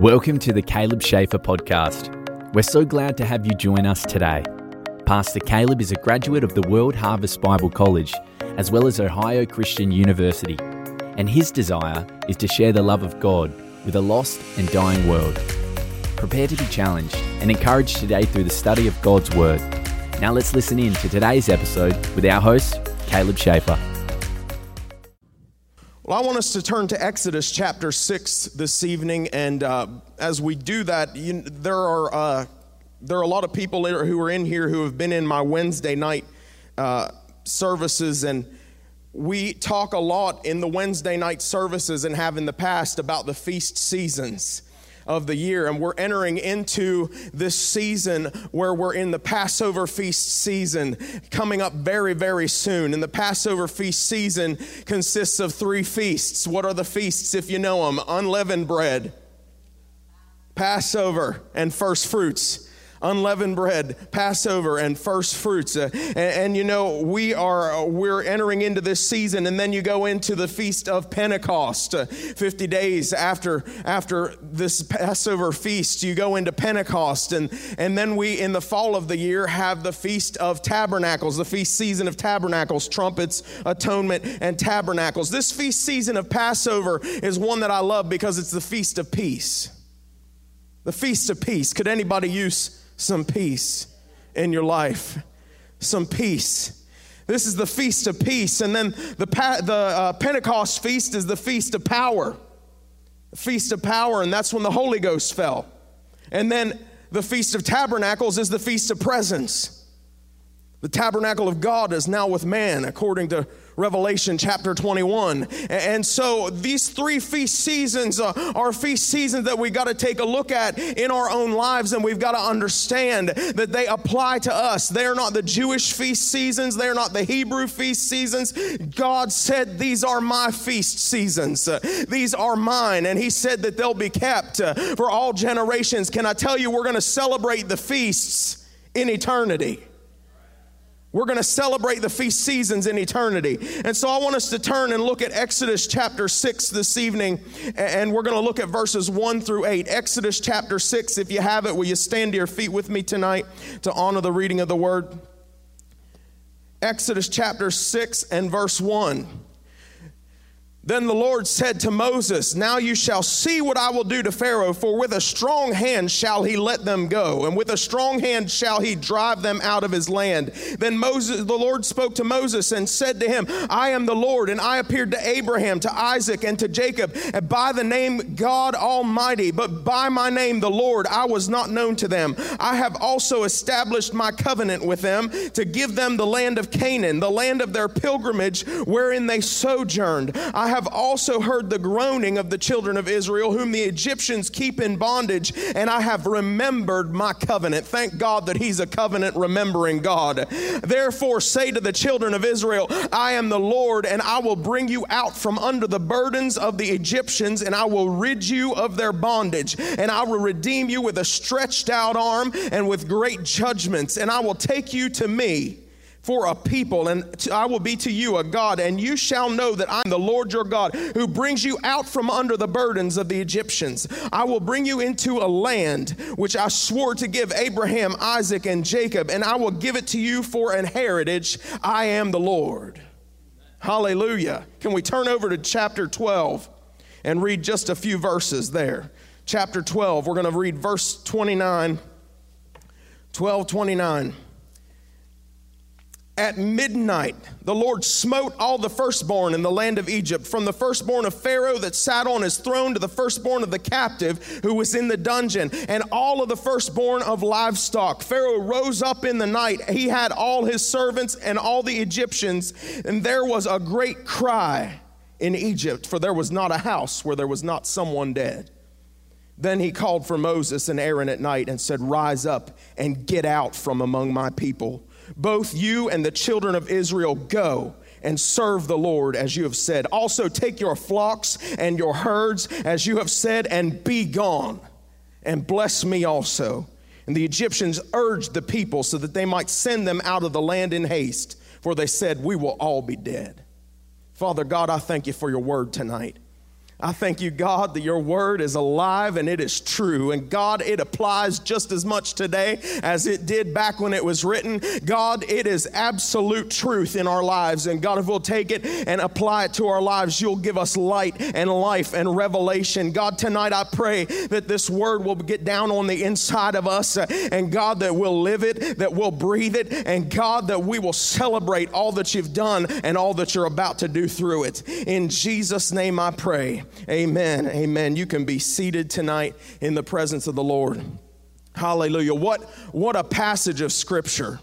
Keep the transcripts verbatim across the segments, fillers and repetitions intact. Welcome to the Caleb Schaefer podcast. We're so glad to have you join us today. Pastor Caleb is a graduate of the World Harvest Bible College, as well as Ohio Christian University, and his desire is to share the love of God with a lost and dying world. Prepare to be challenged and encouraged today through the study of God's Word. Now let's listen in to today's episode with our host, Caleb Schaefer. Well, I want us to turn to Exodus chapter six this evening, and uh, as we do that, you, there are uh, there are a lot of people who are in here who have been in my Wednesday night uh, services, and we talk a lot in the Wednesday night services and have in the past about the feast seasons of the year, and we're entering into this season where we're in the Passover feast season coming up very, very soon. And the Passover feast season consists of three feasts. What are the feasts, if you know them? Unleavened bread, Passover, and first fruits. Unleavened bread, Passover, and first fruits. Uh, and, and you know, we are, uh, we're entering into this season, and then you go into the Feast of Pentecost. Uh, fifty days after after this Passover feast, you go into Pentecost. And, and then we, in the fall of the year, have the Feast of Tabernacles, the feast season of Tabernacles, Trumpets, Atonement, and Tabernacles. This feast season of Passover is one that I love because it's the Feast of Peace. The Feast of Peace. Could anybody use some peace in your life? Some peace. This is the Feast of Peace. And then the pa- the uh, Pentecost feast is the Feast of Power. The Feast of Power, and that's when the Holy Ghost fell. And then the Feast of Tabernacles is the Feast of Presence. The tabernacle of God is now with man, according to Revelation chapter twenty-one. And so these three feast seasons are feast seasons that we got to take a look at in our own lives, and we've got to understand that they apply to us. They are not the Jewish feast seasons. They are not the Hebrew feast seasons. God said, these are my feast seasons. These are mine. And he said that they'll be kept for all generations. Can I tell you, we're going to celebrate the feasts in eternity. We're going to celebrate the feast seasons in eternity. And so I want us to turn and look at Exodus chapter six this evening, and we're going to look at verses one through eight. Exodus chapter six, if you have it, will you stand to your feet with me tonight to honor the reading of the word? Exodus chapter six and verse one. Then the Lord said to Moses, now you shall see what I will do to Pharaoh, for with a strong hand shall he let them go, and with a strong hand shall he drive them out of his land. Then Moses, the Lord spoke to Moses and said to him, I am the Lord, and I appeared to Abraham, to Isaac, and to Jacob, and by the name God Almighty, but by my name the Lord I was not known to them. I have also established my covenant with them to give them the land of Canaan, the land of their pilgrimage wherein they sojourned. I have have also heard the groaning of the children of Israel, whom the Egyptians keep in bondage, and I have remembered my covenant. Thank God that he's a covenant remembering God. Therefore say to the children of Israel, I am the Lord, and I will bring you out from under the burdens of the Egyptians, and I will rid you of their bondage, and I will redeem you with a stretched out arm and with great judgments, and I will take you to me for a people, and I will be to you a God, and you shall know that I am the Lord your God, who brings you out from under the burdens of the Egyptians. I will bring you into a land which I swore to give Abraham, Isaac, and Jacob, and I will give it to you for an heritage. I am the Lord. Hallelujah. Can we turn over to chapter twelve and read just a few verses there? Chapter twelve, we're going to read verse twenty-nine, twelve twenty-nine. At midnight, the Lord smote all the firstborn in the land of Egypt, from the firstborn of Pharaoh that sat on his throne to the firstborn of the captive who was in the dungeon, and all of the firstborn of livestock. Pharaoh rose up in the night. He had all his servants and all the Egyptians, and there was a great cry in Egypt, for there was not a house where there was not someone dead. Then he called for Moses and Aaron at night and said, rise up and get out from among my people. Both you and the children of Israel go and serve the Lord as you have said. Also take your flocks and your herds as you have said, and be gone, and bless me also. And the Egyptians urged the people so that they might send them out of the land in haste, for they said, we will all be dead. Father God, I thank you for your word tonight. I thank you, God, that your word is alive and it is true. And God, it applies just as much today as it did back when it was written. God, it is absolute truth in our lives. And God, if we'll take it and apply it to our lives, you'll give us light and life and revelation. God, tonight I pray that this word will get down on the inside of us. And God, that we'll live it, that we'll breathe it. And God, that we will celebrate all that you've done and all that you're about to do through it. In Jesus' name I pray. Amen. Amen. You can be seated tonight in the presence of the Lord. Hallelujah. What, what a passage of scripture.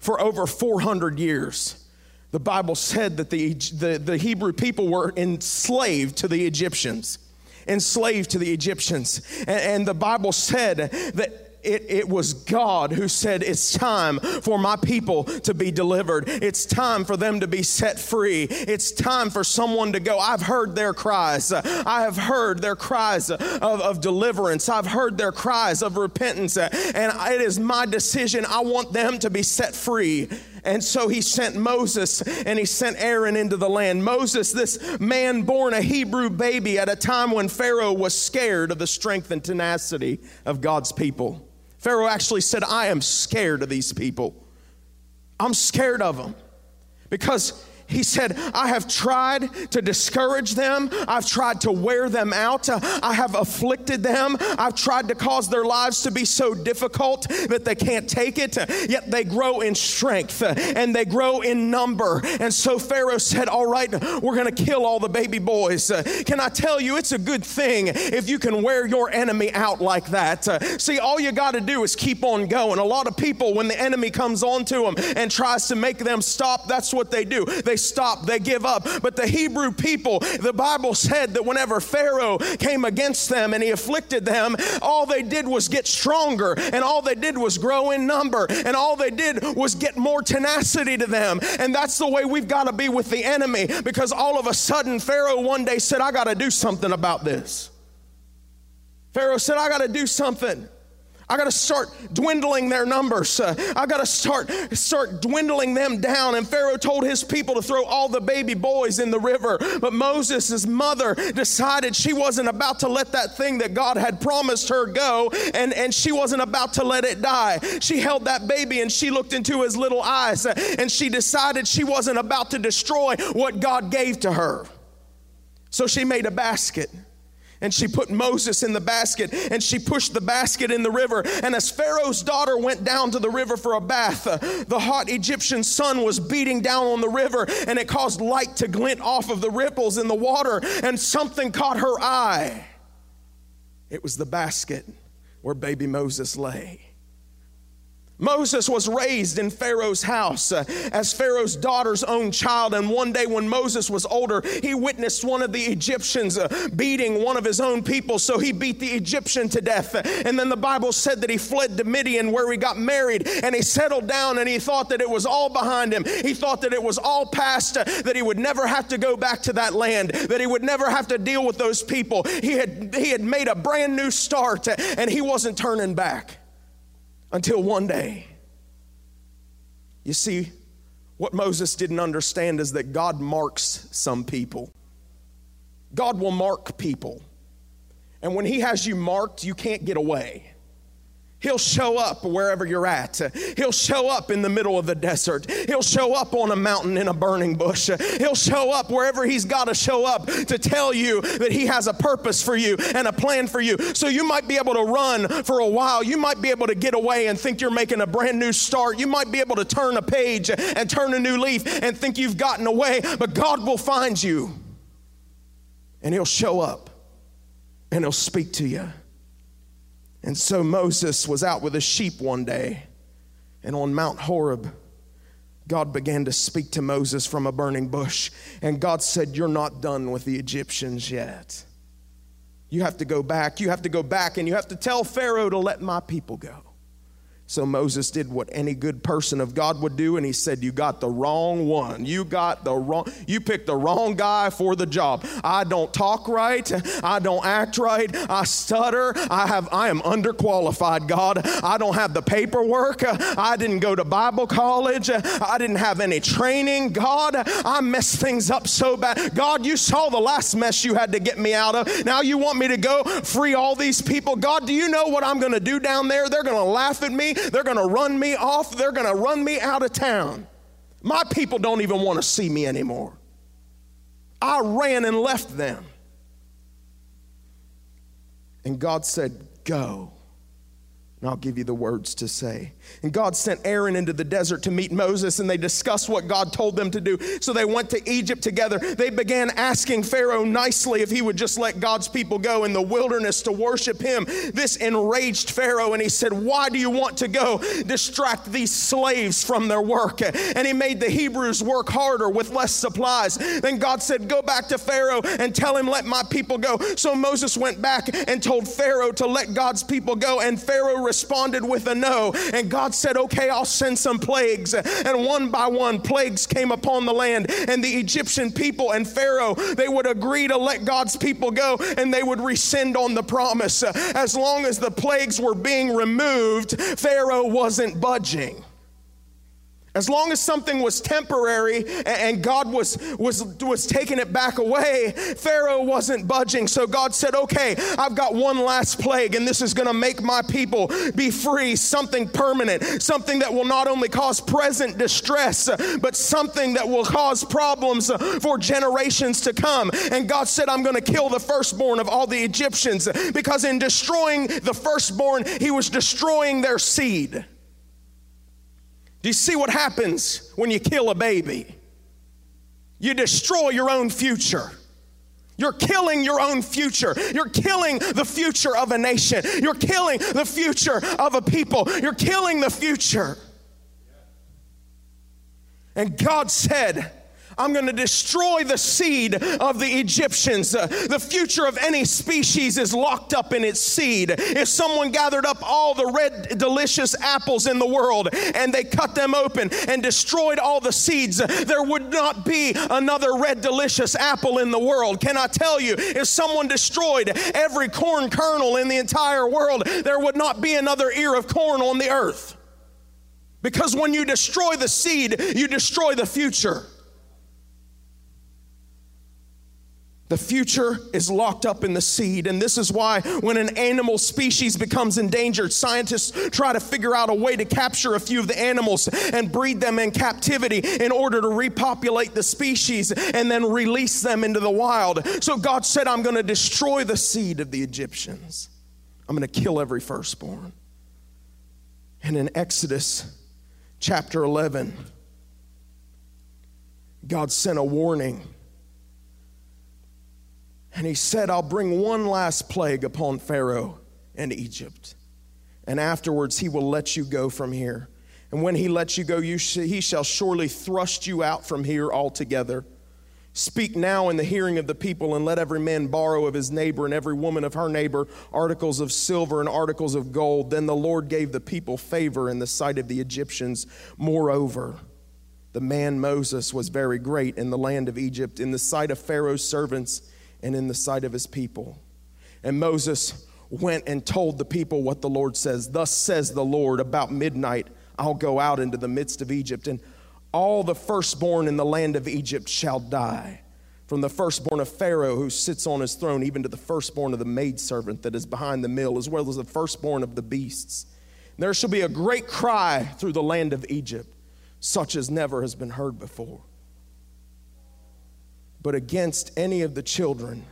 For over four hundred years, the Bible said that the, the, the Hebrew people were enslaved to the Egyptians, enslaved to the Egyptians. And, and the Bible said that It, it was God who said, it's time for my people to be delivered. It's time for them to be set free. It's time for someone to go. I've heard their cries. I have heard their cries of, of deliverance. I've heard their cries of repentance. And it is my decision. I want them to be set free. And so he sent Moses and he sent Aaron into the land. Moses, this man born a Hebrew baby at a time when Pharaoh was scared of the strength and tenacity of God's people. Pharaoh actually said, I am scared of these people. I'm scared of them because he said, I have tried to discourage them. I've tried to wear them out. I have afflicted them. I've tried to cause their lives to be so difficult that they can't take it. Yet they grow in strength and they grow in number. And so Pharaoh said, all right, we're going to kill all the baby boys. Can I tell you, it's a good thing if you can wear your enemy out like that. See, all you got to do is keep on going. A lot of people, when the enemy comes onto them and tries to make them stop, that's what they do. They stop, they give up. But the Hebrew people, the Bible said that whenever Pharaoh came against them and he afflicted them, all they did was get stronger, and all they did was grow in number, and all they did was get more tenacity to them. And that's the way we've got to be with the enemy, because all of a sudden Pharaoh one day said, I got to do something about this. Pharaoh said, I got to do something. I got to start dwindling their numbers. Uh, I got to start start dwindling them down. And Pharaoh told his people to throw all the baby boys in the river. But Moses' mother decided she wasn't about to let that thing that God had promised her go, and, and she wasn't about to let it die. She held that baby and she looked into his little eyes, uh, and she decided she wasn't about to destroy what God gave to her. So she made a basket. And she put Moses in the basket, and she pushed the basket in the river. And as Pharaoh's daughter went down to the river for a bath, uh, the hot Egyptian sun was beating down on the river, and it caused light to glint off of the ripples in the water, and something caught her eye. It was the basket where baby Moses lay. Moses was raised in Pharaoh's house uh, as Pharaoh's daughter's own child. And one day when Moses was older, he witnessed one of the Egyptians uh, beating one of his own people. So he beat the Egyptian to death. And then the Bible said that he fled to Midian, where he got married. And he settled down, and he thought that it was all behind him. He thought that it was all past, uh, that he would never have to go back to that land, that he would never have to deal with those people. He had, he had made a brand new start, and he wasn't turning back. Until one day, you see, what Moses didn't understand is that God marks some people. God will mark people. And when he has you marked, you can't get away. He'll show up wherever you're at. He'll show up in the middle of the desert. He'll show up on a mountain in a burning bush. He'll show up wherever he's got to show up to tell you that he has a purpose for you and a plan for you. So you might be able to run for a while. You might be able to get away and think you're making a brand new start. You might be able to turn a page and turn a new leaf and think you've gotten away, but God will find you, and he'll show up, and he'll speak to you. And so Moses was out with his sheep one day, and on Mount Horeb, God began to speak to Moses from a burning bush. And God said, you're not done with the Egyptians yet. You have to go back. You have to go back, and you have to tell Pharaoh to let my people go. So Moses did what any good person of God would do, and he said, you got the wrong one. You got the wrong, you picked the wrong guy for the job. I don't talk right. I don't act right. I stutter. I have, I am underqualified, God. I don't have the paperwork. I didn't go to Bible college. I didn't have any training. God, I messed things up so bad. God, you saw the last mess you had to get me out of. Now you want me to go free all these people. God, do you know what I'm going to do down there? They're going to laugh at me. They're going to run me off. They're going to run me out of town. My people don't even want to see me anymore. I ran and left them. And God said, go. And I'll give you the words to say. And God sent Aaron into the desert to meet Moses, and they discussed what God told them to do. So they went to Egypt together. They began asking Pharaoh nicely if he would just let God's people go in the wilderness to worship him. This enraged Pharaoh, and he said, why do you want to go distract these slaves from their work? And he made the Hebrews work harder with less supplies. Then God said, go back to Pharaoh and tell him, let my people go. So Moses went back and told Pharaoh to let God's people go, and Pharaoh responded with a no. And God said, okay, I'll send some plagues. And one by one, plagues came upon the land, and the Egyptian people and Pharaoh, they would agree to let God's people go, and they would rescind on the promise. As long as the plagues were being removed, Pharaoh wasn't budging. As long as something was temporary and God was, was, was taking it back away, Pharaoh wasn't budging. So God said, okay, I've got one last plague, and this is going to make my people be free, something permanent, something that will not only cause present distress, but something that will cause problems for generations to come. And God said, I'm going to kill the firstborn of all the Egyptians, because in destroying the firstborn, he was destroying their seed. Do you see what happens when you kill a baby? You destroy your own future. You're killing your own future. You're killing the future of a nation. You're killing the future of a people. You're killing the future. And God said, I'm going to destroy the seed of the Egyptians. Uh, the future of any species is locked up in its seed. If someone gathered up all the red, delicious apples in the world and they cut them open and destroyed all the seeds, there would not be another red, delicious apple in the world. Can I tell you, if someone destroyed every corn kernel in the entire world, there would not be another ear of corn on the earth. Because when you destroy the seed, you destroy the future. The future is locked up in the seed, and this is why when an animal species becomes endangered, scientists try to figure out a way to capture a few of the animals and breed them in captivity in order to repopulate the species and then release them into the wild. So God said, I'm going to destroy the seed of the Egyptians. I'm going to kill every firstborn. And in Exodus chapter eleven, God sent a warning. And he said, I'll bring one last plague upon Pharaoh and Egypt, and afterwards he will let you go from here. And when he lets you go, you sh- he shall surely thrust you out from here altogether. Speak now in the hearing of the people, and let every man borrow of his neighbor and every woman of her neighbor articles of silver and articles of gold. Then the Lord gave the people favor in the sight of the Egyptians. Moreover, the man Moses was very great in the land of Egypt, in the sight of Pharaoh's servants and in the sight of his people. And Moses went and told the people what the Lord says. Thus says the Lord, about midnight I'll go out into the midst of Egypt, and all the firstborn in the land of Egypt shall die, from the firstborn of Pharaoh who sits on his throne, even to the firstborn of the maidservant that is behind the mill, as well as the firstborn of the beasts. And there shall be a great cry through the land of Egypt, such as never has been heard before. But against any of the children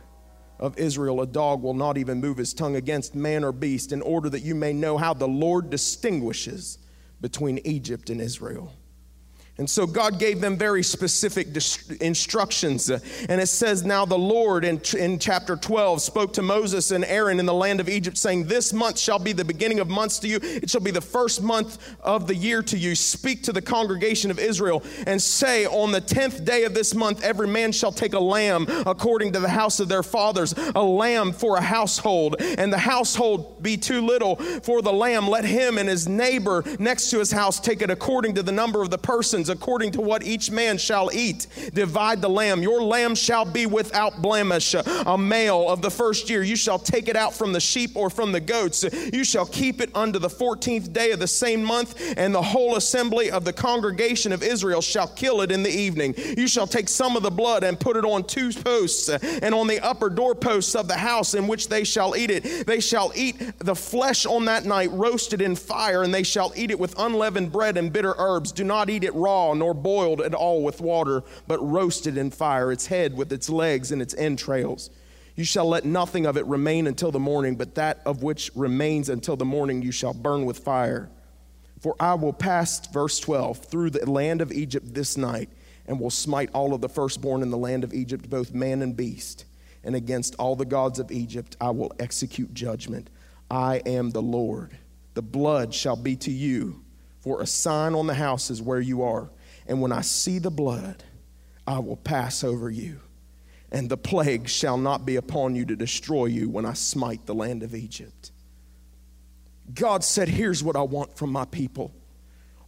of Israel, a dog will not even move his tongue against man or beast, in order that you may know how the Lord distinguishes between Egypt and Israel. And so God gave them very specific instructions. And it says, now the Lord in, in chapter twelve spoke to Moses and Aaron in the land of Egypt, saying, this month shall be the beginning of months to you. It shall be the first month of the year to you. Speak to the congregation of Israel and say, on the tenth day of this month, every man shall take a lamb according to the house of their fathers, a lamb for a household. And the household be too little for the lamb. Let him and his neighbor next to his house take it according to the number of the persons, according to what each man shall eat. Divide the lamb. Your lamb shall be without blemish, a male of the first year. You shall take it out from the sheep or from the goats. You shall keep it unto the fourteenth day of the same month, and the whole assembly of the congregation of Israel shall kill it in the evening. You shall take some of the blood and put it on two posts, and on the upper doorposts of the house in which they shall eat it. They shall eat the flesh on that night, roasted in fire, and they shall eat it with unleavened bread and bitter herbs. Do not eat it raw, nor boiled at all with water, but roasted in fire, its head with its legs and its entrails. You shall let nothing of it remain until the morning, but that of which remains until the morning you shall burn with fire. For I will pass, verse twelve, through the land of Egypt this night, and will smite all of the firstborn in the land of Egypt, both man and beast. And against all the gods of Egypt I will execute judgment. I am the Lord. The blood shall be to you for a sign on the houses where you are. And when I see the blood, I will pass over you. And the plague shall not be upon you to destroy you when I smite the land of Egypt. God said, here's what I want from my people.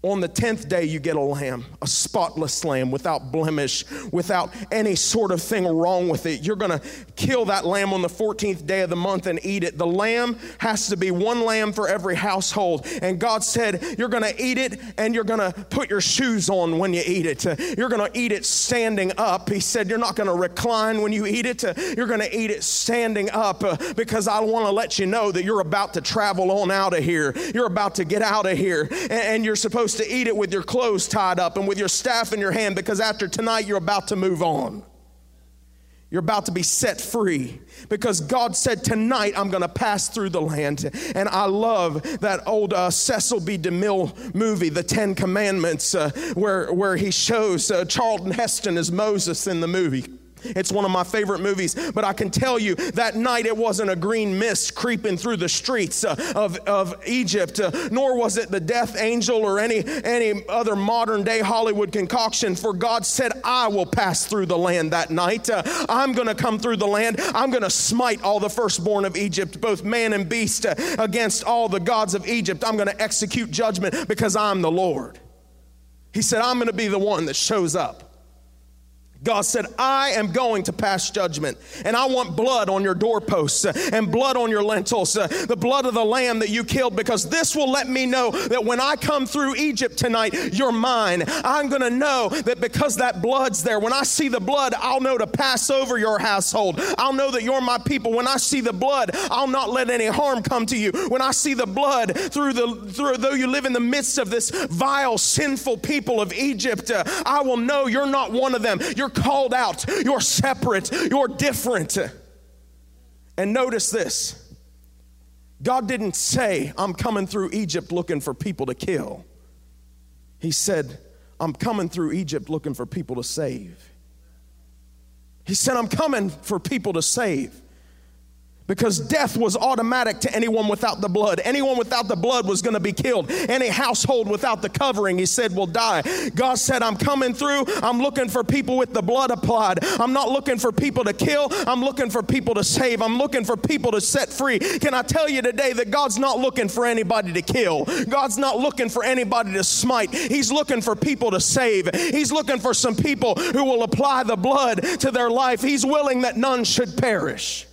On the tenth day, you get a lamb, a spotless lamb, without blemish, without any sort of thing wrong with it. You're going to kill that lamb on the fourteenth day of the month and eat it. The lamb has to be one lamb for every household. And God said, you're going to eat it, and you're going to put your shoes on when you eat it. You're going to eat it standing up. He said, you're not going to recline when you eat it. You're going to eat it standing up, because I want to let you know that you're about to travel on out of here. You're about to get out of here, and you're supposed to eat it with your clothes tied up and with your staff in your hand, because after tonight you're about to move on. You're about to be set free, because God said, tonight I'm going to pass through the land. And I love that old uh, Cecil B. DeMille movie, The Ten Commandments, uh, where, where he shows uh, Charlton Heston as Moses in the movie. It's one of my favorite movies, but I can tell you that night it wasn't a green mist creeping through the streets uh, of, of Egypt, uh, nor was it the death angel or any, any other modern-day Hollywood concoction, for God said, I will pass through the land that night. Uh, I'm going to come through the land. I'm going to smite all the firstborn of Egypt, both man and beast, uh, against all the gods of Egypt. I'm going to execute judgment, because I'm the Lord. He said, I'm going to be the one that shows up. God said, I am going to pass judgment, and I want blood on your doorposts and blood on your lintels, the blood of the lamb that you killed, because this will let me know that when I come through Egypt tonight, you're mine. I'm going to know that because that blood's there. When I see the blood, I'll know to pass over your household. I'll know that you're my people. When I see the blood, I'll not let any harm come to you. When I see the blood, through the through, though you live in the midst of this vile, sinful people of Egypt, uh, I will know you're not one of them. You're called out, you're separate, you're different. And notice this. God didn't say, I'm coming through Egypt looking for people to kill. He said, I'm coming through Egypt looking for people to save. He said, I'm coming for people to save. Because death was automatic to anyone without the blood. Anyone without the blood was going to be killed. Any household without the covering, he said, will die. God said, I'm coming through. I'm looking for people with the blood applied. I'm not looking for people to kill. I'm looking for people to save. I'm looking for people to set free. Can I tell you today that God's not looking for anybody to kill. God's not looking for anybody to smite. He's looking for people to save. He's looking for some people who will apply the blood to their life. He's willing that none should perish.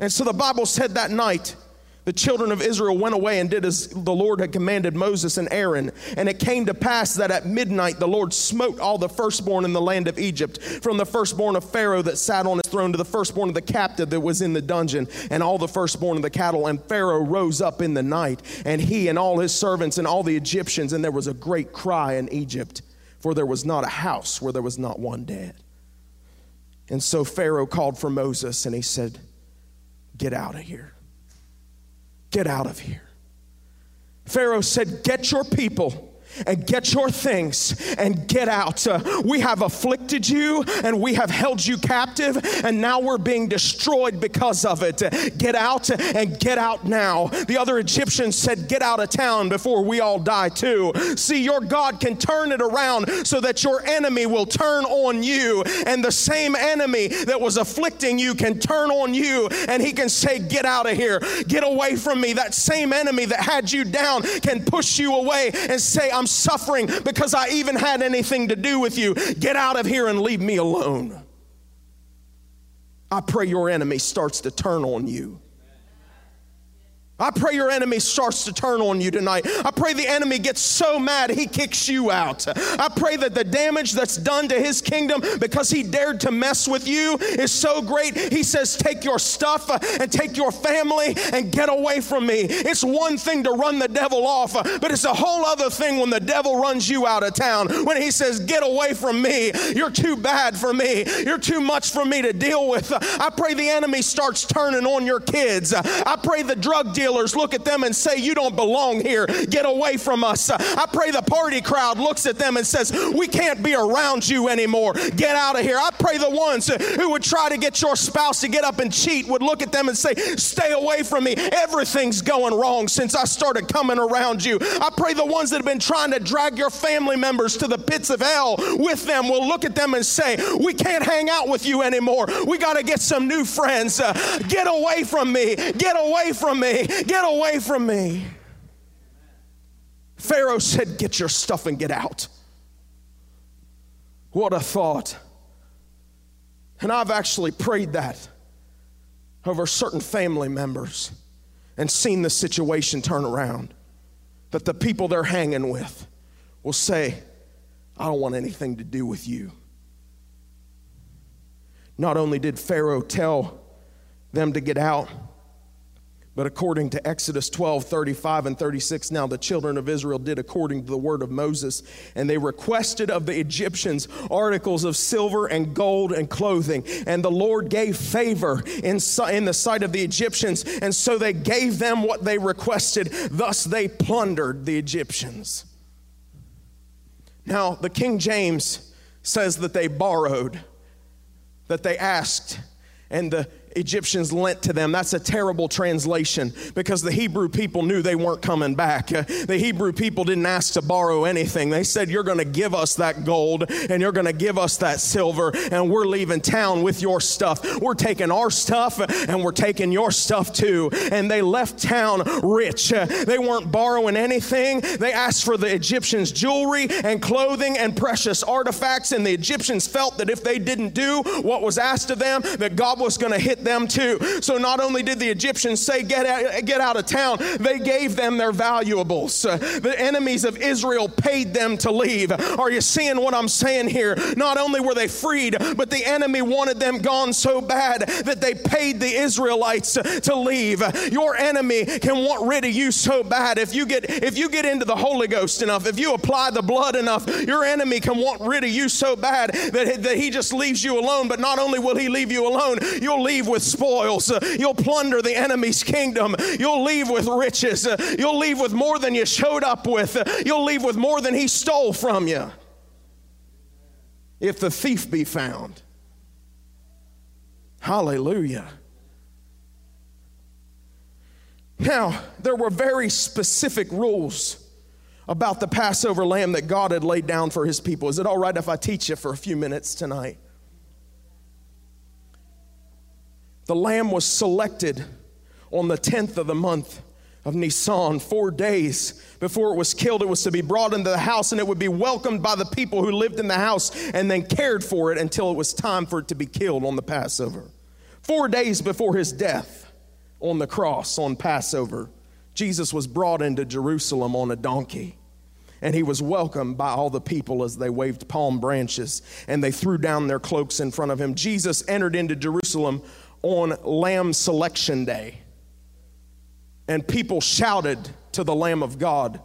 And so the Bible said that night, the children of Israel went away and did as the Lord had commanded Moses and Aaron. And it came to pass that at midnight the Lord smote all the firstborn in the land of Egypt, from the firstborn of Pharaoh that sat on his throne to the firstborn of the captive that was in the dungeon, and all the firstborn of the cattle. And Pharaoh rose up in the night, and he and all his servants and all the Egyptians, and there was a great cry in Egypt, for there was not a house where there was not one dead. And so Pharaoh called for Moses, and he said, get out of here. Get out of here. Pharaoh said, get your people and get your things and get out. Uh, we have afflicted you and we have held you captive and now we're being destroyed because of it. Uh, get out and get out now. The other Egyptians said, get out of town before we all die too. See, your God can turn it around so that your enemy will turn on you, and the same enemy that was afflicting you can turn on you and he can say, get out of here, get away from me. That same enemy that had you down can push you away and say, I'm suffering because I even had anything to do with you. Get out of here and leave me alone. I pray your enemy starts to turn on you. I pray your enemy starts to turn on you tonight. I pray the enemy gets so mad he kicks you out. I pray that the damage that's done to his kingdom because he dared to mess with you is so great, he says, take your stuff and take your family and get away from me. It's one thing to run the devil off, but it's a whole other thing when the devil runs you out of town. When he says, get away from me, you're too bad for me, you're too much for me to deal with. I pray the enemy starts turning on your kids. I pray the drug dealer look at them and say, you don't belong here, get away from us. I pray the party crowd looks at them and says, we can't be around you anymore, get out of here. I pray the ones who would try to get your spouse to get up and cheat would look at them and say, stay away from me, everything's going wrong since I started coming around you. I pray the ones that have been trying to drag your family members to the pits of hell with them will look at them and say, we can't hang out with you anymore, we got to get some new friends. Uh, get away from me, get away from me, get away from me. Pharaoh said, get your stuff and get out. What a thought. And I've actually prayed that over certain family members and seen the situation turn around, that the people they're hanging with will say, I don't want anything to do with you. Not only did Pharaoh tell them to get out, but according to Exodus twelve, thirty-five and thirty-six, now the children of Israel did according to the word of Moses, and they requested of the Egyptians articles of silver and gold and clothing. And the Lord gave favor in, in the sight of the Egyptians, and so they gave them what they requested. Thus they plundered the Egyptians. Now the King James says that they borrowed, that they asked, and the Egyptians lent to them. That's a terrible translation because the Hebrew people knew they weren't coming back. Uh, the Hebrew people didn't ask to borrow anything. They said, you're going to give us that gold and you're going to give us that silver, and we're leaving town with your stuff. We're taking our stuff and we're taking your stuff too. And they left town rich. Uh, they weren't borrowing anything. They asked for the Egyptians' jewelry and clothing and precious artifacts, and the Egyptians felt that if they didn't do what was asked of them, that God was going to hit them too. So not only did the Egyptians say, get out, get out of town, they gave them their valuables. Uh, the enemies of Israel paid them to leave. Are you seeing what I'm saying here? Not only were they freed, but the enemy wanted them gone so bad that they paid the Israelites to leave. Your enemy can want rid of you so bad. If you get, if you get into the Holy Ghost enough, if you apply the blood enough, your enemy can want rid of you so bad that, that he just leaves you alone. But not only will he leave you alone, you'll leave with spoils. You'll plunder the enemy's kingdom. You'll leave with riches. You'll leave with more than you showed up with. You'll leave with more than he stole from you. If the thief be found. Hallelujah. Now, there were very specific rules about the Passover lamb that God had laid down for his people. Is it all right if I teach you for a few minutes tonight? The lamb was selected on the tenth of the month of Nisan, four days before it was killed. It was to be brought into the house, and it would be welcomed by the people who lived in the house and then cared for it until it was time for it to be killed on the Passover. Four days before his death on the cross on Passover, Jesus was brought into Jerusalem on a donkey. And he was welcomed by all the people as they waved palm branches and they threw down their cloaks in front of him. Jesus entered into Jerusalem on Lamb Selection Day, and people shouted to the Lamb of God,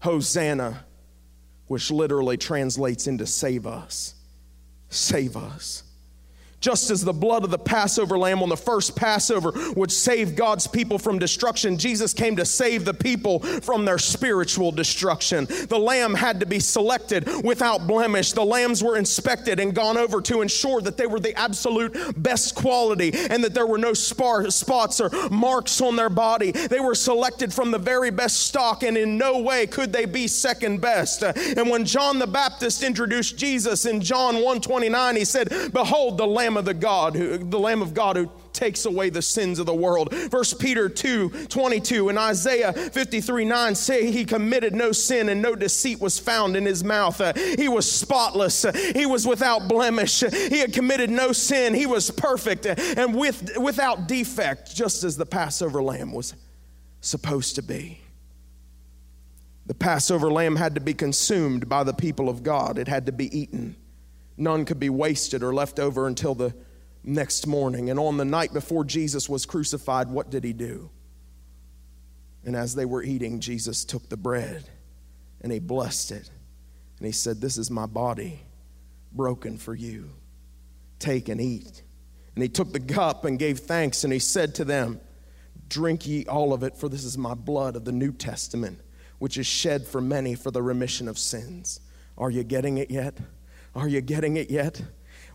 Hosanna, which literally translates into save us, save us. Just as the blood of the Passover lamb on the first Passover would save God's people from destruction, Jesus came to save the people from their spiritual destruction. The lamb had to be selected without blemish. The lambs were inspected and gone over to ensure that they were the absolute best quality and that there were no spar- spots or marks on their body. They were selected from the very best stock, and in no way could they be second best. And when John the Baptist introduced Jesus in John one twenty-nine, he said, "Behold, the lamb of the God, who, the Lamb of God who takes away the sins of the world." First Peter two twenty-two and Isaiah fifty-three nine say he committed no sin and no deceit was found in his mouth. Uh, he was spotless. Uh, he was without blemish. Uh, he had committed no sin. He was perfect uh, and with without defect, just as the Passover lamb was supposed to be. The Passover lamb had to be consumed by the people of God. It had to be eaten. None could be wasted or left over until the next morning. And on the night before Jesus was crucified, what did he do? And as they were eating, Jesus took the bread and he blessed it. And he said, "This is my body broken for you. Take and eat." And he took the cup and gave thanks and he said to them, "Drink ye all of it, for this is my blood of the New Testament, which is shed for many for the remission of sins." Are you getting it yet? Are you getting it yet?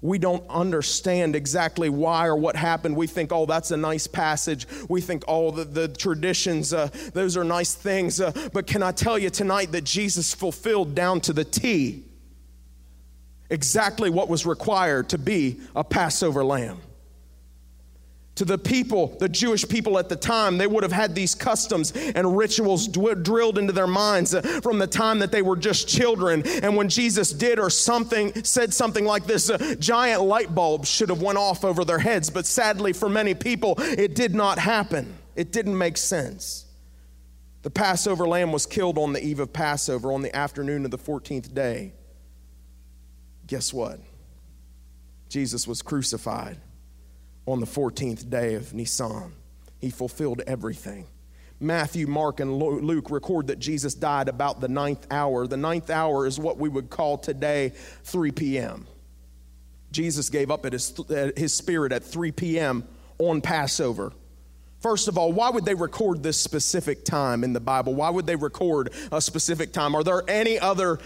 We don't understand exactly why or what happened. We think, oh, that's a nice passage. We think, oh, the, the traditions, uh, those are nice things. Uh, but can I tell you tonight that Jesus fulfilled down to the T exactly what was required to be a Passover lamb? To the people, the Jewish people at the time, they would have had these customs and rituals d- drilled into their minds uh, from the time that they were just children. And when Jesus did or something, said something like this, uh, giant light bulbs should have went off over their heads. But sadly, for many people, it did not happen. It didn't make sense. The Passover lamb was killed on the eve of Passover on the afternoon of the fourteenth day. Guess what? Jesus was crucified on the fourteenth day of Nisan. He fulfilled everything. Matthew, Mark, and Luke record that Jesus died about the ninth hour. The ninth hour is what we would call today three p.m. Jesus gave up at his, th- at his spirit at three p.m. on Passover. First of all, why would they record this specific time in the Bible? Why would they record a specific time? Are there any other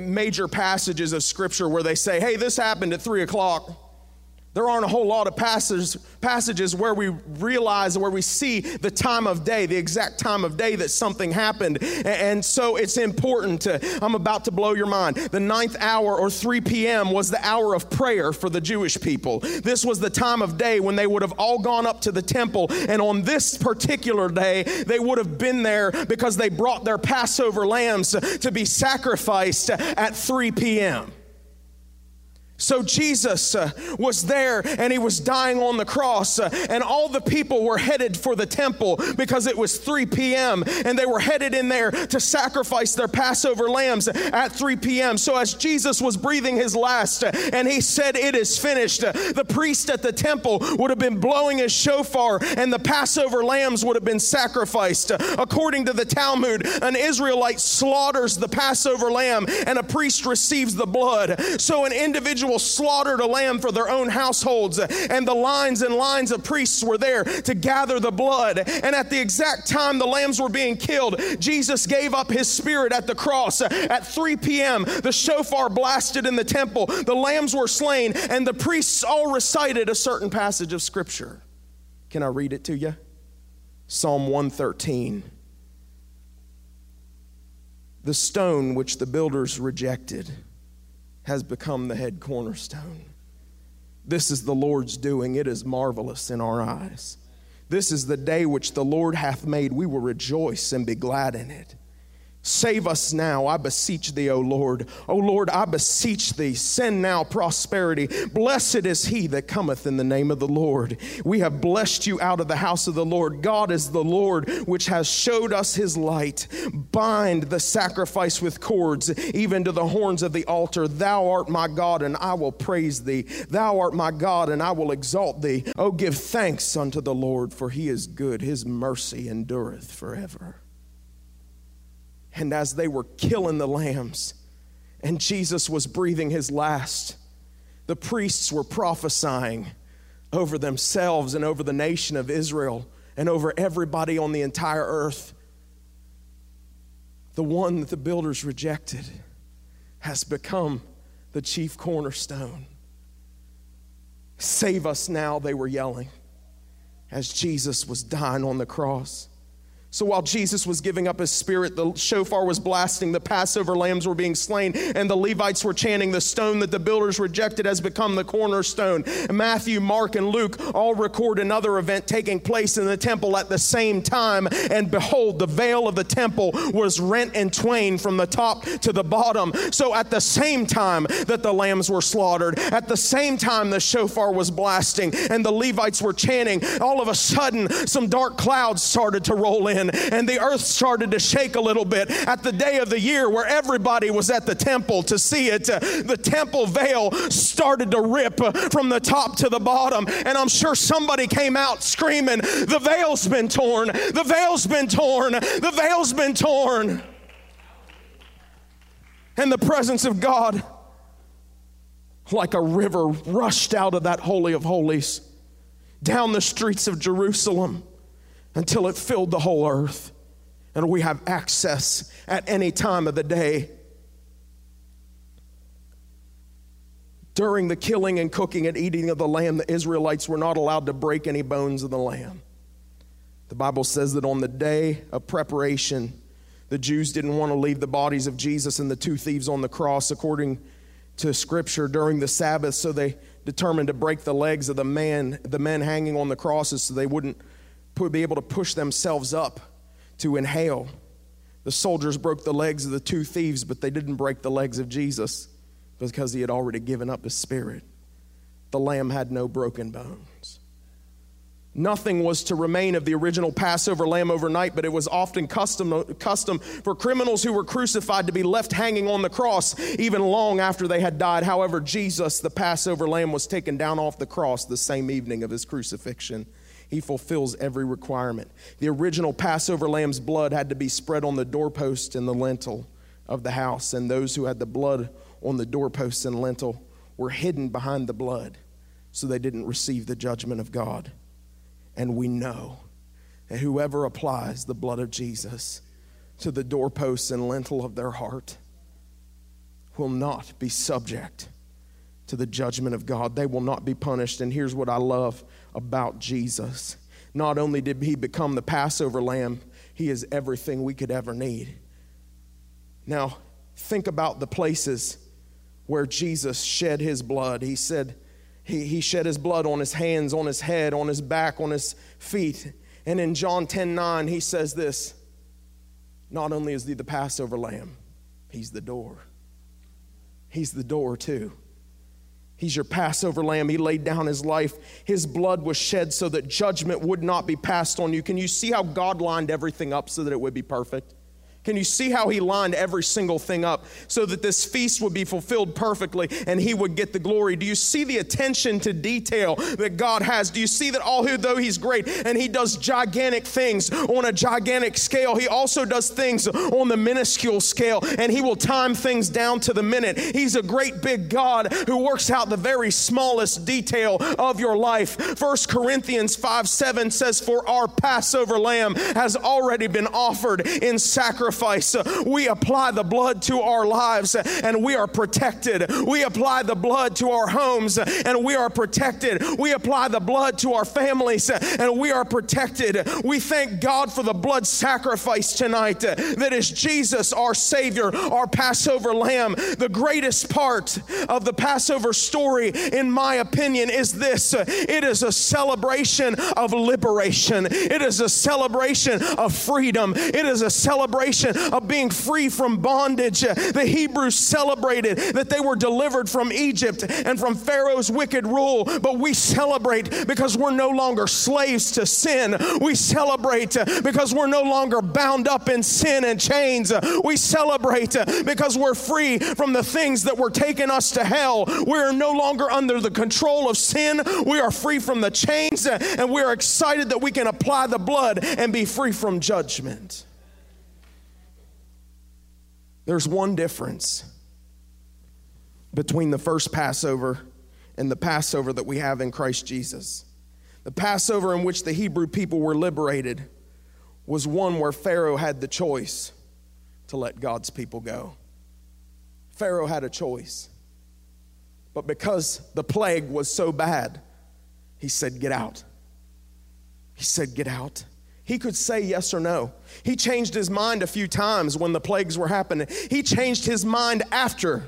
major passages of Scripture where they say, hey, this happened at three o'clock? There aren't a whole lot of passages, passages where we realize, where we see the time of day, the exact time of day that something happened. And so it's important to, I'm about to blow your mind. The ninth hour or three p.m. was the hour of prayer for the Jewish people. This was the time of day when they would have all gone up to the temple. And on this particular day, they would have been there because they brought their Passover lambs to be sacrificed at three p.m. So Jesus uh, was there and he was dying on the cross uh, and all the people were headed for the temple because it was three p.m. and they were headed in there to sacrifice their Passover lambs at three p.m. So as Jesus was breathing his last uh, and he said, "It is finished," uh, the priest at the temple would have been blowing his shofar and the Passover lambs would have been sacrificed. Uh, according to the Talmud, an Israelite slaughters the Passover lamb and a priest receives the blood. So an individual slaughtered a lamb for their own households, and the lines and lines of priests were there to gather the blood. And at the exact time the lambs were being killed, Jesus gave up his spirit at the cross. At three p.m. the shofar blasted in the temple, the lambs were slain, and the priests all recited a certain passage of Scripture. Can I read it to you? Psalm one thirteen. "The stone which the builders rejected has become the head cornerstone. This is the Lord's doing. It is marvelous in our eyes. This is the day which the Lord hath made. We will rejoice and be glad in it. Save us now, I beseech thee, O Lord. O Lord, I beseech thee, send now prosperity. Blessed is he that cometh in the name of the Lord. We have blessed you out of the house of the Lord. God is the Lord, which has showed us his light. Bind the sacrifice with cords, even to the horns of the altar. Thou art my God, and I will praise thee. Thou art my God, and I will exalt thee. O give thanks unto the Lord, for he is good. His mercy endureth forever." And as they were killing the lambs and Jesus was breathing his last, the priests were prophesying over themselves and over the nation of Israel and over everybody on the entire earth. The one that the builders rejected has become the chief cornerstone. Save us now, they were yelling, as Jesus was dying on the cross. So while Jesus was giving up his spirit, the shofar was blasting, the Passover lambs were being slain, and the Levites were chanting, "The stone that the builders rejected has become the cornerstone." Matthew, Mark, and Luke all record another event taking place in the temple at the same time. And behold, the veil of the temple was rent in twain from the top to the bottom. So at the same time that the lambs were slaughtered, at the same time the shofar was blasting, and the Levites were chanting, all of a sudden some dark clouds started to roll in. And the earth started to shake a little bit at the day of the year where everybody was at the temple to see it. The temple veil started to rip from the top to the bottom. And I'm sure somebody came out screaming, "The veil's been torn, the veil's been torn, the veil's been torn." And the presence of God, like a river, rushed out of that Holy of Holies down the streets of Jerusalem, until it filled the whole earth. And we have access at any time of the day. During the killing and cooking and eating of the lamb, the Israelites were not allowed to break any bones of the lamb. The Bible says that on the day of preparation, the Jews didn't want to leave the bodies of Jesus and the two thieves on the cross, according to Scripture, during the Sabbath, so they determined to break the legs of the man, the men hanging on the crosses, so they wouldn't be able to push themselves up to inhale. The soldiers broke the legs of the two thieves, but they didn't break the legs of Jesus because he had already given up his spirit. The lamb had no broken bones. Nothing was to remain of the original Passover lamb overnight, but it was often custom, custom for criminals who were crucified to be left hanging on the cross even long after they had died. However, Jesus, the Passover lamb, was taken down off the cross the same evening of his crucifixion. He fulfills every requirement. The original Passover lamb's blood had to be spread on the doorpost and the lintel of the house, and those who had the blood on the doorpost and lintel were hidden behind the blood, so they didn't receive the judgment of God. And we know that whoever applies the blood of Jesus to the doorposts and lintel of their heart will not be subject to the judgment of God. They will not be punished. And here's what I love about Jesus. Not only did he become the Passover lamb, he is everything we could ever need. Now, think about the places where Jesus shed his blood. He said he, he shed his blood on his hands, on his head, on his back, on his feet. And in John ten nine, he says this: not only is he the Passover lamb, he's the door. He's the door too. He's your Passover lamb. He laid down his life. His blood was shed so that judgment would not be passed on you. Can you see how God lined everything up so that it would be perfect? Can you see how he lined every single thing up so that this feast would be fulfilled perfectly and he would get the glory? Do you see the attention to detail that God has? Do you see that although he's great and he does gigantic things on a gigantic scale, he also does things on the minuscule scale, and he will time things down to the minute. He's a great big God who works out the very smallest detail of your life. First Corinthians five seven says, "For our Passover lamb has already been offered in sacrifice." We apply the blood to our lives and we are protected. We apply the blood to our homes and we are protected. We apply the blood to our families and we are protected. We thank God for the blood sacrifice tonight that is Jesus, our Savior, our Passover lamb. The greatest part of the Passover story, in my opinion, is this: it is a celebration of liberation. It is a celebration of freedom. It is a celebration of being free from bondage. The Hebrews celebrated that they were delivered from Egypt and from Pharaoh's wicked rule, but we celebrate because we're no longer slaves to sin. We celebrate because we're no longer bound up in sin and chains. We celebrate because we're free from the things that were taking us to hell. We're no longer under the control of sin. We are free from the chains, and we're excited that we can apply the blood and be free from judgment. There's one difference between the first Passover and the Passover that we have in Christ Jesus. The Passover in which the Hebrew people were liberated was one where Pharaoh had the choice to let God's people go. Pharaoh had a choice. But because the plague was so bad, he said, get out. He said, get out. He could say yes or no. He changed his mind a few times when the plagues were happening. He changed his mind after.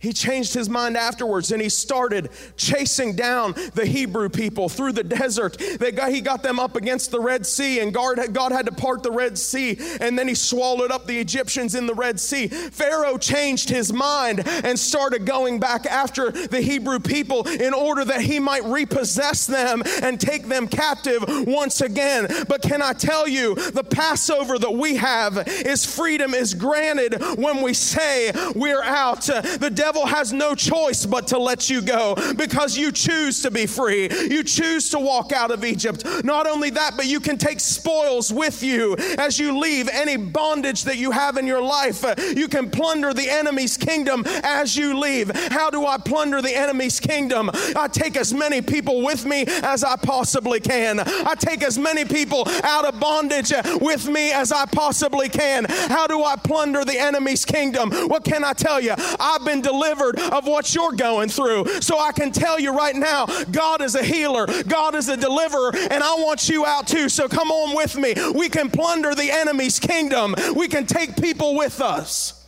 He changed his mind afterwards, and he started chasing down the Hebrew people through the desert. They got, he got them up against the Red Sea, and God, God had to part the Red Sea, and then he swallowed up the Egyptians in the Red Sea. Pharaoh changed his mind and started going back after the Hebrew people in order that he might repossess them and take them captive once again. But can I tell you, the Passover that we have is freedom is granted when we say we're out. The devil The devil has no choice but to let you go because you choose to be free. You choose to walk out of Egypt. Not only that, but you can take spoils with you as you leave. Any bondage that you have in your life, you can plunder the enemy's kingdom as you leave. How do I plunder the enemy's kingdom? I take as many people with me as I possibly can. I take as many people out of bondage with me as I possibly can. How do I plunder the enemy's kingdom? What can I tell you? I've been delivered. Delivered of what you're going through. So I can tell you right now, God is a healer. God is a deliverer, and I want you out too. So come on with me. We can plunder the enemy's kingdom. We can take people with us.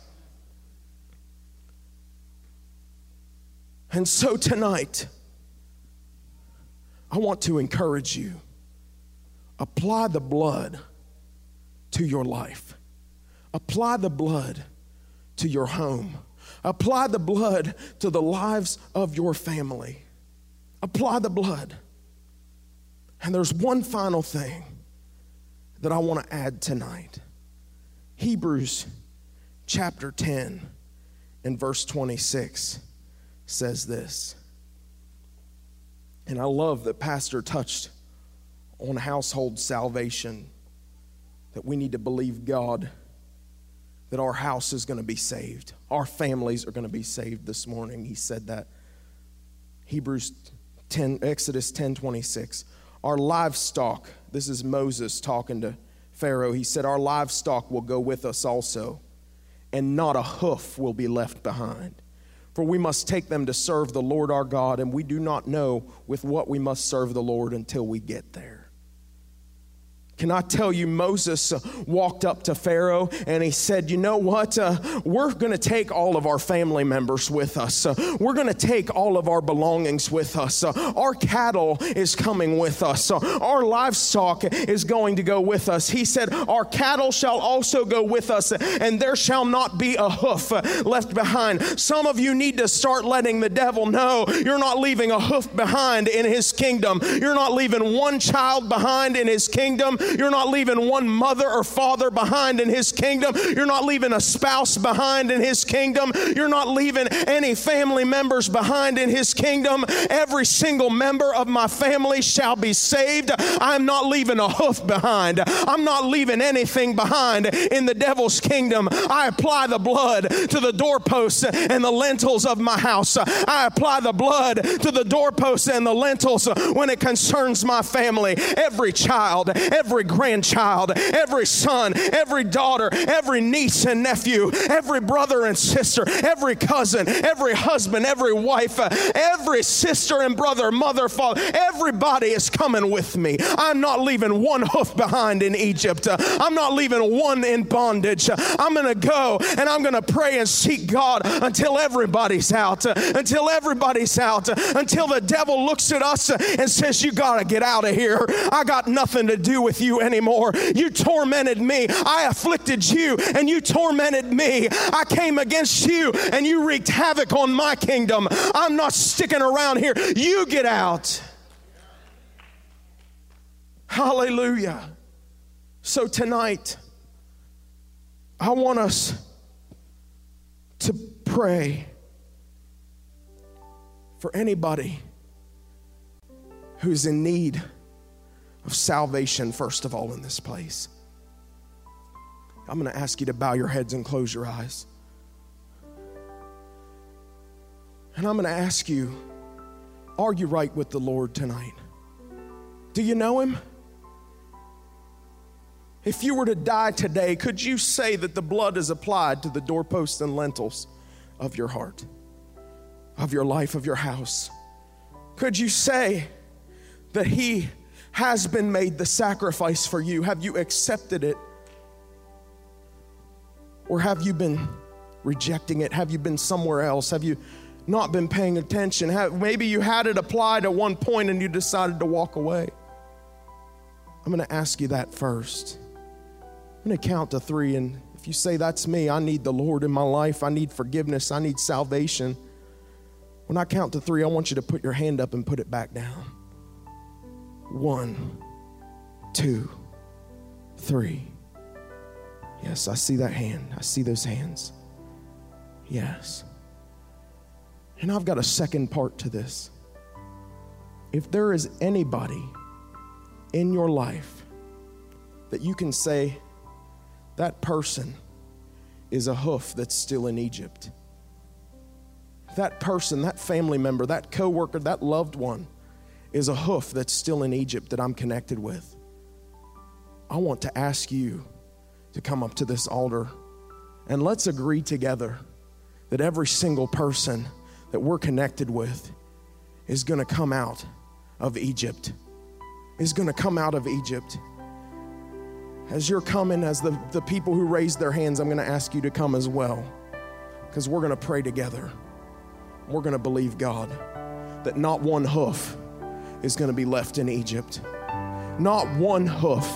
And so tonight, I want to encourage you. Apply the blood to your life. Apply the blood to your home. Apply the blood to the lives of your family. Apply the blood. And there's one final thing that I want to add tonight. Hebrews chapter ten and verse twenty-six says this. And I love that Pastor touched on household salvation, that we need to believe God that our house is going to be saved. Our families are going to be saved this morning. He said that. Hebrews ten, Exodus ten twenty-six. Our livestock, this is Moses talking to Pharaoh. He said, our livestock will go with us also, and not a hoof will be left behind. For we must take them to serve the Lord our God, and we do not know with what we must serve the Lord until we get there. Can I tell you, Moses walked up to Pharaoh and he said, you know what? Uh, we're going to take all of our family members with us. Uh, we're going to take all of our belongings with us. Uh, our cattle is coming with us. Uh, our livestock is going to go with us. He said, our cattle shall also go with us, and there shall not be a hoof left behind. Some of you need to start letting the devil know you're not leaving a hoof behind in his kingdom. You're not leaving one child behind in his kingdom. You're not leaving one mother or father behind in his kingdom. You're not leaving a spouse behind in his kingdom. You're not leaving any family members behind in his kingdom. Every single member of my family shall be saved. I'm not leaving a hoof behind. I'm not leaving anything behind in the devil's kingdom. I apply the blood to the doorposts and the lintels of my house. I apply the blood to the doorposts and the lintels when it concerns my family. Every child, every Every grandchild, every son, every daughter, every niece and nephew, every brother and sister, every cousin, every husband, every wife, every sister and brother, mother, father, everybody is coming with me. I'm not leaving one hoof behind in Egypt. I'm not leaving one in bondage. I'm going to go and I'm going to pray and seek God until everybody's out, until everybody's out, until the devil looks at us and says, you got to get out of here. I got nothing to do with you anymore. You tormented me. I afflicted you and you tormented me. I came against you and you wreaked havoc on my kingdom. I'm not sticking around here. You get out. Hallelujah. So tonight, I want us to pray for anybody who's in need of salvation, first of all, in this place. I'm going to ask you to bow your heads and close your eyes. And I'm going to ask you, are you right with the Lord tonight? Do you know him? If you were to die today, could you say that the blood is applied to the doorposts and lintels of your heart, of your life, of your house? Could you say that he has been made the sacrifice for you? Have you accepted it? Or have you been rejecting it? Have you been somewhere else? Have you not been paying attention? Have, maybe you had it applied at one point and you decided to walk away. I'm going to ask you that first. I'm going to count to three, and if you say, that's me, I need the Lord in my life, I need forgiveness, I need salvation. When I count to three, I want you to put your hand up and put it back down. One, two, three. Yes, I see that hand. I see those hands. Yes. And I've got a second part to this. If there is anybody in your life that you can say, that person is a hoof that's still in Egypt. That person, that family member, that coworker, that loved one is a hoof that's still in Egypt that I'm connected with. I want to ask you to come up to this altar and let's agree together that every single person that we're connected with is going to come out of Egypt. Is going to come out of Egypt. As you're coming, as the, the people who raised their hands, I'm going to ask you to come as well, because we're going to pray together. We're going to believe God that not one hoof is going to be left in Egypt. Not one hoof.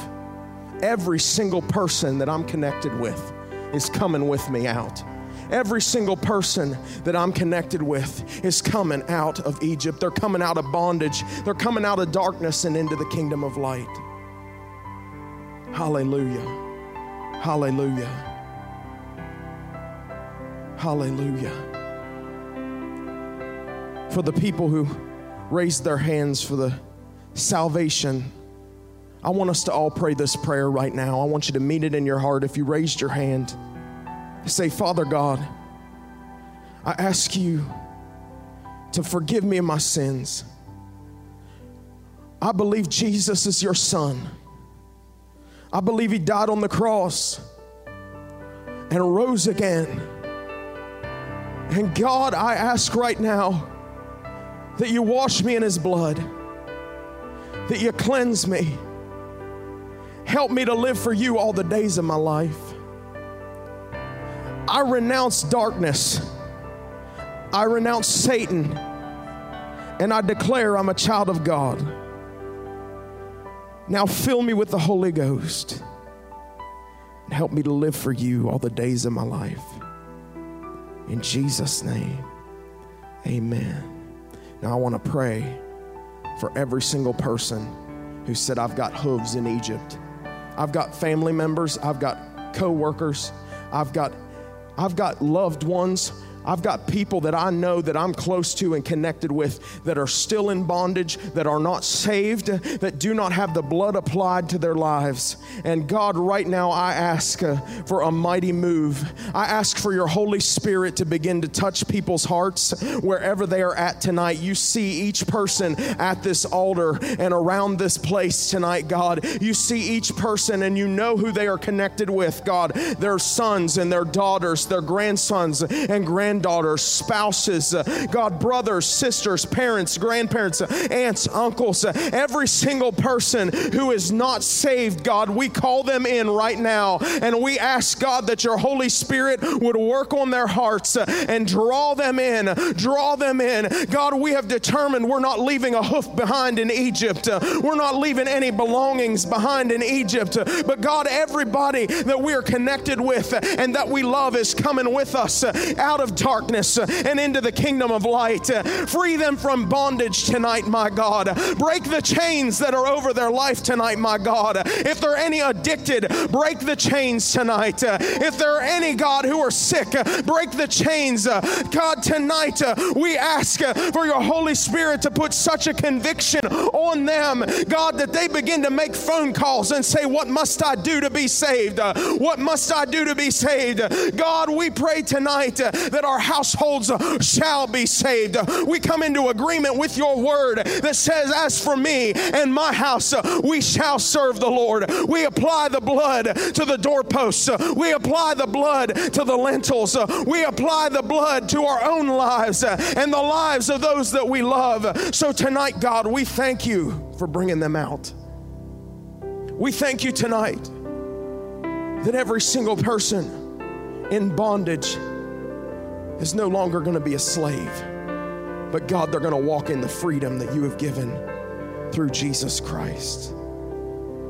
Every single person that I'm connected with is coming with me out. Every single person that I'm connected with is coming out of Egypt. They're coming out of bondage. They're coming out of darkness and into the kingdom of light. Hallelujah. Hallelujah. Hallelujah. For the people who raised their hands for the salvation, I want us to all pray this prayer right now. I want you to mean it in your heart. If you raised your hand, say, Father God, I ask you to forgive me of my sins. I believe Jesus is your son. I believe he died on the cross and rose again. And God, I ask right now that you wash me in his blood, that you cleanse me. Help me to live for you all the days of my life. I renounce darkness. I renounce Satan. And I declare I'm a child of God. Now fill me with the Holy Ghost. And help me to live for you all the days of my life. In Jesus' name, amen. Now I want to pray for every single person who said, I've got hooves in Egypt. I've got family members. I've got co-workers. I've got I've got loved ones. I've got people that I know that I'm close to and connected with that are still in bondage, that are not saved, that do not have the blood applied to their lives. And God, right now I ask uh, for a mighty move. I ask for your Holy Spirit to begin to touch people's hearts wherever they are at tonight. You see each person at this altar and around this place tonight, God. You see each person and you know who they are connected with, God. Their sons and their daughters, their grandsons and granddaughters. Daughters, spouses, uh, God, brothers, sisters, parents, grandparents, uh, aunts, uncles, uh, every single person who is not saved, God, we call them in right now. And we ask, God, that your Holy Spirit would work on their hearts uh, and draw them in, draw them in. God, we have determined we're not leaving a hoof behind in Egypt. Uh, we're not leaving any belongings behind in Egypt. Uh, but God, everybody that we are connected with and that we love is coming with us uh, out of darkness and into the kingdom of light. Free them from bondage tonight, my God. Break the chains that are over their life tonight, my God. If there are any addicted, break the chains tonight. If there are any, God, who are sick, break the chains. God, tonight we ask for your Holy Spirit to put such a conviction on them, God, that they begin to make phone calls and say, what must I do to be saved? What must I do to be saved? God, we pray tonight that our our households shall be saved. We come into agreement with your word that says, as for me and my house, we shall serve the Lord. We apply the blood to the doorposts. We apply the blood to the lintels. We apply the blood to our own lives and the lives of those that we love. So tonight, God, we thank you for bringing them out. We thank you tonight that every single person in bondage is no longer going to be a slave, but God, they're going to walk in the freedom that you have given through Jesus Christ.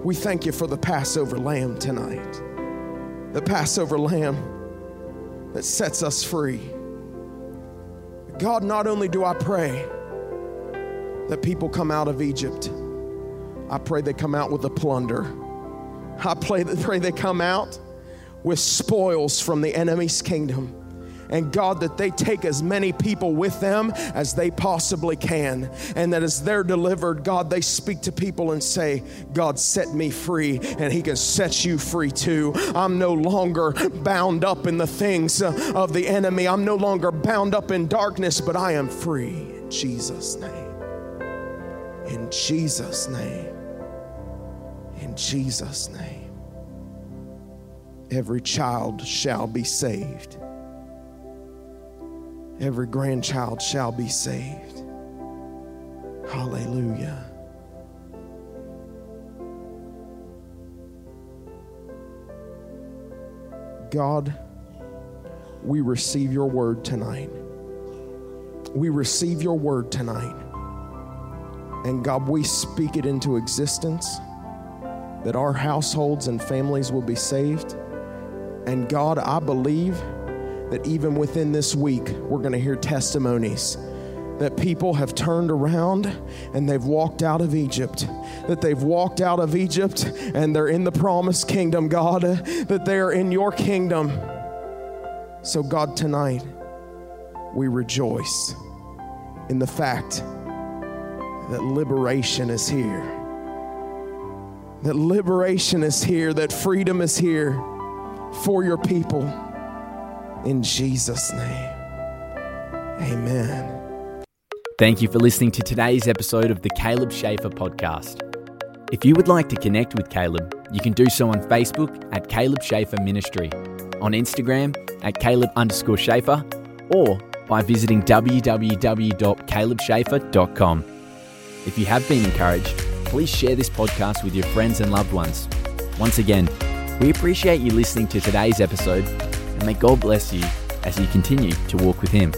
We thank you for the Passover lamb tonight, the Passover lamb that sets us free. God, not only do I pray that people come out of Egypt, I pray they come out with a plunder. I pray they come out with spoils from the enemy's kingdom. And God, that they take as many people with them as they possibly can. And that as they're delivered, God, they speak to people and say, God, set me free, and he can set you free too. I'm no longer bound up in the things of the enemy. I'm no longer bound up in darkness, but I am free in Jesus' name. In Jesus' name. In Jesus' name, every child shall be saved. Every grandchild shall be saved. Hallelujah. God, we receive your word tonight. We receive your word tonight. And God, we speak it into existence, that our households and families will be saved. And God, I believe that even within this week, we're going to hear testimonies that people have turned around and they've walked out of Egypt, that they've walked out of Egypt and they're in the promised kingdom, God, that they're in your kingdom. So God, tonight, we rejoice in the fact that liberation is here. That liberation is here, that freedom is here for your people. In Jesus' name, amen. Thank you for listening to today's episode of the Caleb Schaefer Podcast. If you would like to connect with Caleb, you can do so on Facebook at Caleb Schaefer Ministry, on Instagram at Caleb underscore Schaefer, or by visiting w w w dot caleb schaefer dot com. If you have been encouraged, please share this podcast with your friends and loved ones. Once again, we appreciate you listening to today's episode, and may God bless you as you continue to walk with Him.